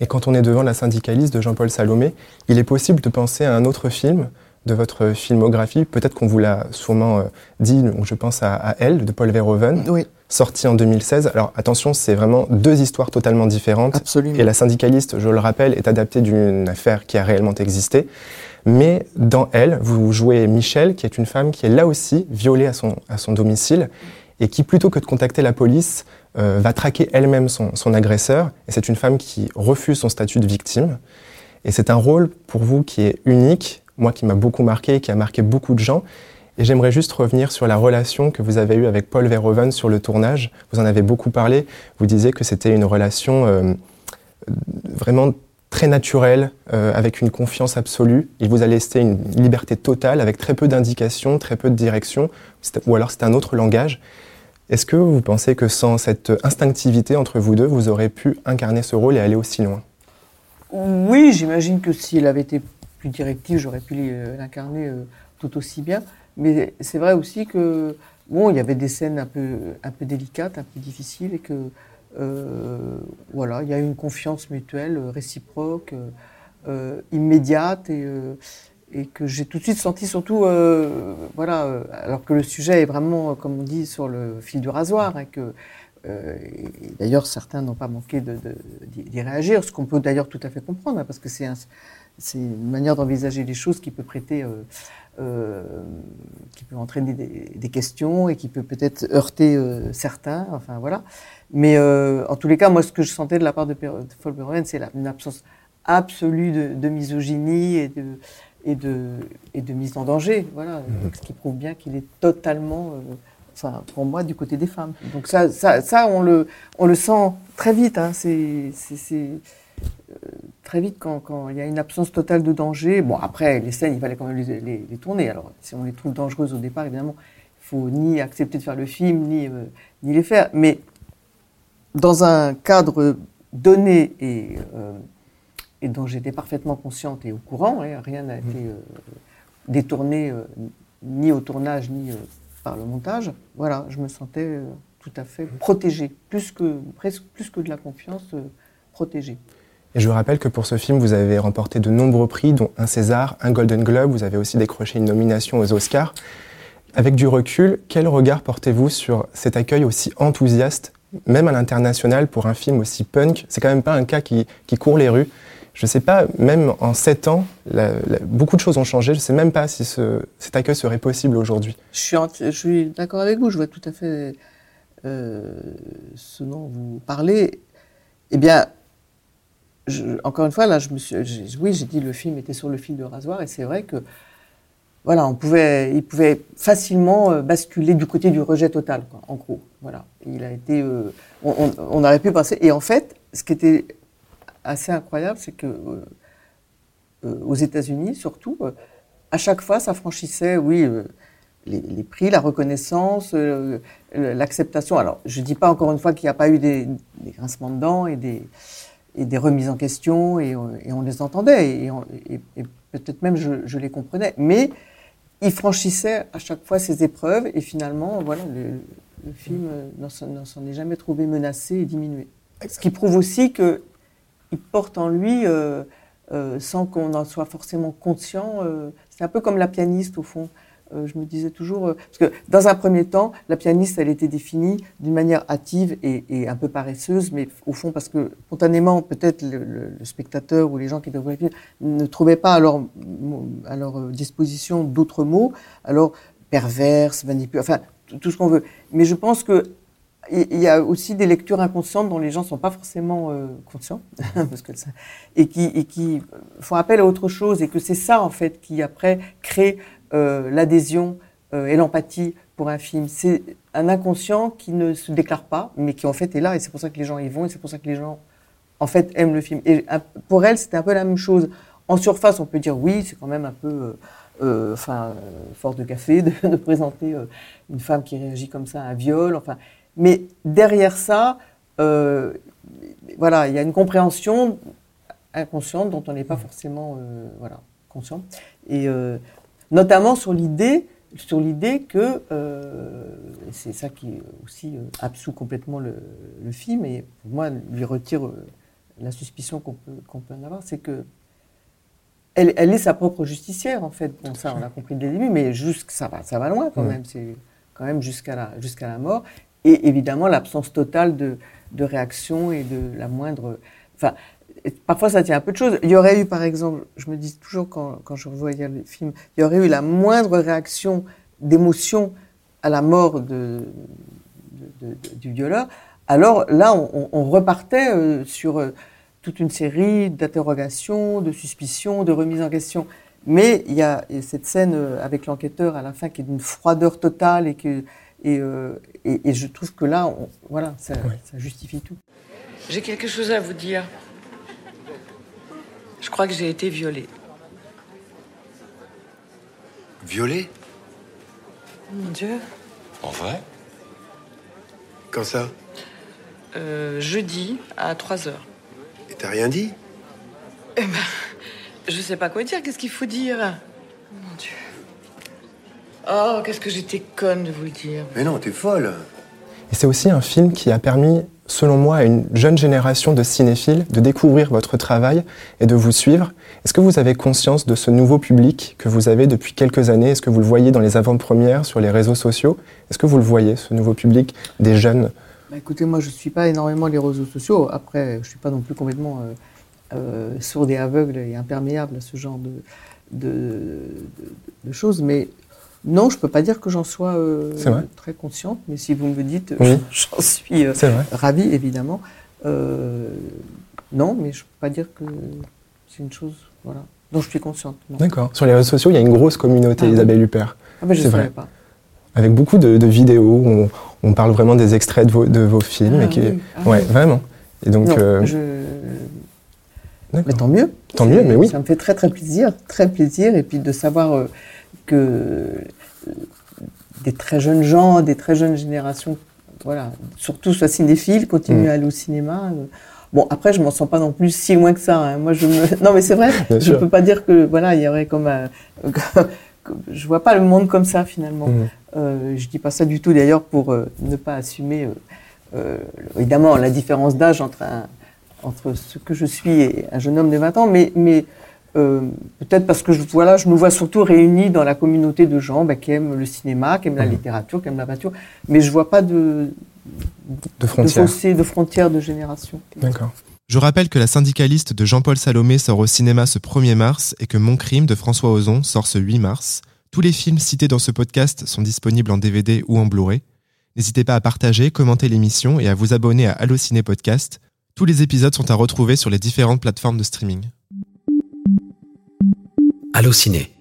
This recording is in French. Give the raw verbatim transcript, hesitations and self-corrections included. Et quand on est devant La Syndicaliste de Jean-Paul Salomé, il est possible de penser à un autre film de votre filmographie. Peut-être qu'on vous l'a sûrement euh, dit, je pense à, à Elle de Paul Verhoeven, oui. sorti en deux mille seize. Alors attention, c'est vraiment deux histoires totalement différentes. Absolument. Et La Syndicaliste, je le rappelle, est adaptée d'une affaire qui a réellement existé. Mais dans Elle, vous jouez Michel, qui est une femme qui est là aussi violée à son, à son domicile et qui, plutôt que de contacter la police, euh, va traquer elle-même son, son agresseur. Et c'est une femme qui refuse son statut de victime. Et c'est un rôle pour vous qui est unique, moi qui m'a beaucoup marqué, qui a marqué beaucoup de gens. Et j'aimerais juste revenir sur la relation que vous avez eue avec Paul Verhoeven sur le tournage. Vous en avez beaucoup parlé. Vous disiez que c'était une relation euh, vraiment très naturel, euh, avec une confiance absolue. Il vous a laissé une liberté totale, avec très peu d'indications, très peu de direction, ou alors c'est un autre langage. Est-ce que vous pensez que sans cette instinctivité entre vous deux, vous aurez pu incarner ce rôle et aller aussi loin ? Oui, j'imagine que s'il avait été plus directif, j'aurais pu l'incarner euh, tout aussi bien. Mais c'est vrai aussi que, bon, il y avait des scènes un peu, un peu délicates, un peu difficiles, et que Euh, voilà, il y a une confiance mutuelle, réciproque, euh, immédiate, et, euh, et que j'ai tout de suite senti, surtout, euh, voilà, euh, alors que le sujet est vraiment, comme on dit, sur le fil du rasoir, et que, euh, et d'ailleurs, certains n'ont pas manqué de, de, d'y réagir, ce qu'on peut d'ailleurs tout à fait comprendre, hein, parce que c'est, un, c'est une manière d'envisager les choses qui peut prêter, euh, euh, qui peut entraîner des, des questions, et qui peut peut-être heurter euh, certains, enfin voilà. Mais euh, en tous les cas, moi, ce que je sentais de la part de, P- de Paul Verhoeven, c'est la, une absence absolue de, de misogynie et de, et, de, et de mise en danger. Voilà. Mmh. Ce qui prouve bien qu'il est totalement, euh, enfin, pour moi, du côté des femmes. Donc ça, ça, ça on, le, on le sent très vite. Hein. C'est, c'est, c'est euh, très vite quand, quand il y a une absence totale de danger. Bon, après, les scènes, il fallait quand même les, les, les tourner. Alors, si on les trouve dangereuses au départ, évidemment, il ne faut ni accepter de faire le film, ni, euh, ni les faire. Mais dans un cadre donné et, euh, et dont j'étais parfaitement consciente et au courant, hein, rien n'a mmh. été euh, détourné euh, ni au tournage ni euh, par le montage. Voilà, je me sentais euh, tout à fait protégée, plus que presque plus que de la confiance, euh, protégée. Et je rappelle que pour ce film, vous avez remporté de nombreux prix, dont un César, un Golden Globe. Vous avez aussi décroché une nomination aux Oscars. Avec du recul, quel regard portez-vous sur cet accueil aussi enthousiaste? Même à l'international, pour un film aussi punk, c'est quand même pas un cas qui, qui court les rues. Je ne sais pas, même en sept ans, la, la, beaucoup de choses ont changé. Je ne sais même pas si ce, cet accueil serait possible aujourd'hui. Je suis, enti- je suis d'accord avec vous, je vois tout à fait euh, ce dont vous parlez. Eh bien, je, encore une fois, là, je me suis, j'ai, oui, j'ai dit le film était sur le fil de rasoir, et c'est vrai que voilà, on pouvait, il pouvait facilement basculer du côté du rejet total, quoi, en gros. Voilà, il a été, euh, on, on, on aurait pu penser. Et en fait, ce qui était assez incroyable, c'est que euh, euh, aux États-Unis, surtout, euh, à chaque fois, ça franchissait, oui, euh, les, les prix, la reconnaissance, euh, l'acceptation. Alors, je dis pas encore une fois qu'il n'y a pas eu des, des grincements de dents et des, et des remises en question, et, et on les entendait, et, on, et, et peut-être même je, je les comprenais, mais il franchissait à chaque fois ces épreuves, et finalement, voilà, le, le film ne euh, s'en est jamais trouvé menacé et diminué. Ce qui prouve aussi qu'il porte en lui, euh, euh, sans qu'on en soit forcément conscient, euh, c'est un peu comme la pianiste, au fond. Euh, je me disais toujours, euh, parce que dans un premier temps, la pianiste, elle était définie d'une manière hâtive et, et un peu paresseuse, mais au fond, parce que spontanément, peut-être le, le, le spectateur ou les gens qui étaient au public ne trouvaient pas à leur, à leur disposition d'autres mots, alors perverse, manipule, enfin tout ce qu'on veut. Mais je pense que il y a aussi des lectures inconscientes dont les gens ne sont pas forcément euh, conscients, parce que ça, et qui, et qui font appel à autre chose, et que c'est ça en fait qui après crée Euh, l'adhésion euh, et l'empathie pour un film. C'est un inconscient qui ne se déclare pas, mais qui en fait est là, et c'est pour ça que les gens y vont, et c'est pour ça que les gens en fait aiment le film. Et un, pour elle, c'était un peu la même chose. En surface, on peut dire oui, c'est quand même un peu euh, enfin, euh, fort de café de, de présenter euh, une femme qui réagit comme ça à un viol, enfin. Mais derrière ça, euh, voilà, il y a une compréhension inconsciente dont on n'est pas forcément euh, voilà, conscient. Et euh, notamment sur l'idée, sur l'idée que, euh, c'est ça qui aussi euh, absout complètement le, le film, et pour moi lui retire euh, la suspicion qu'on peut, qu'on peut en avoir, c'est que elle, elle est sa propre justicière, en fait. Bon, ça, on l'a compris dès le début, mais jusqu', ça, va, ça va loin quand mmh. même. C'est quand même jusqu'à la, jusqu'à la mort. Et évidemment, l'absence totale de, de réaction et de la moindre... Enfin, parfois, ça tient à peu de choses. Il y aurait eu, par exemple, je me dis toujours quand, quand je revoyais le film, il y aurait eu la moindre réaction d'émotion à la mort de, de, de, de, du violeur. Alors là, on, on repartait euh, sur euh, toute une série d'interrogations, de suspicions, de remises en question. Mais il y a cette scène avec l'enquêteur à la fin qui est d'une froideur totale et, que, et, euh, et, et je trouve que là, on, voilà, ça, oui. ça justifie tout. J'ai quelque chose à vous dire. Je crois que j'ai été violée. Violée ? Mon Dieu. En vrai ? Quand ça ? euh, Jeudi à trois heures. Et t'as rien dit ? Eh ben, je sais pas quoi dire. Qu'est-ce qu'il faut dire ? Mon Dieu. Oh, qu'est-ce que j'étais conne de vous le dire. Mais non, t'es folle. Et c'est aussi un film qui a permis, selon moi, à une jeune génération de cinéphiles de découvrir votre travail et de vous suivre. Est-ce que vous avez conscience de ce nouveau public que vous avez depuis quelques années ? Est-ce que vous le voyez dans les avant-premières, sur les réseaux sociaux ? Est-ce que vous le voyez, ce nouveau public des jeunes ? Bah écoutez, moi, je ne suis pas énormément les réseaux sociaux. Après, je ne suis pas non plus complètement euh, euh, sourde et aveugle et imperméable à ce genre de, de, de, de choses, mais... Non, je ne peux pas dire que j'en sois euh, très consciente, mais si vous me dites, euh, oui. j'en suis euh, ravie, évidemment. Euh, non, mais je ne peux pas dire que c'est une chose voilà, dont je suis consciente. Non. D'accord. Sur les réseaux sociaux, il y a une grosse communauté, ah, Isabelle oui. Huppert. Ah ben, je ne savais pas. Avec beaucoup de, de vidéos où on, on parle vraiment des extraits de vos, de vos films. Ah, et qui, oui. ah, ouais, oui. vraiment. Et donc, non, euh, je... Mais tant mieux. Tant mieux, mais oui. Ça me fait très, très plaisir. Très plaisir. Et puis de savoir... Euh, que des très jeunes gens, des très jeunes générations, voilà, surtout soient cinéphiles, continuent mmh. à aller au cinéma. Bon, après, je m'en sens pas non plus si loin que ça. Hein. Moi, je me... Non, mais c'est vrai, Bien je ne peux pas dire que, voilà, il y aurait comme... Un... je vois pas le monde comme ça, finalement. Mmh. Euh, je dis pas ça du tout, d'ailleurs, pour euh, ne pas assumer, euh, euh, évidemment, la différence d'âge entre, un, entre ce que je suis et un jeune homme de vingt ans, mais... mais Euh, peut-être parce que je, voilà, je me vois surtout réunie dans la communauté de gens bah, qui aiment le cinéma, qui aiment mmh. la littérature, qui aiment la peinture, mais je ne vois pas de, de frontières de, fossé, de, frontières de génération. D'accord. Je rappelle que La Syndicaliste de Jean-Paul Salomé sort au cinéma ce premier mars et que Mon Crime de François Ozon sort ce huit mars. Tous les films cités dans ce podcast sont disponibles en D V D ou en Blu-ray. N'hésitez pas à partager, commenter l'émission et à vous abonner à AlloCiné Podcast. Tous les épisodes sont à retrouver sur les différentes plateformes de streaming. AlloCiné.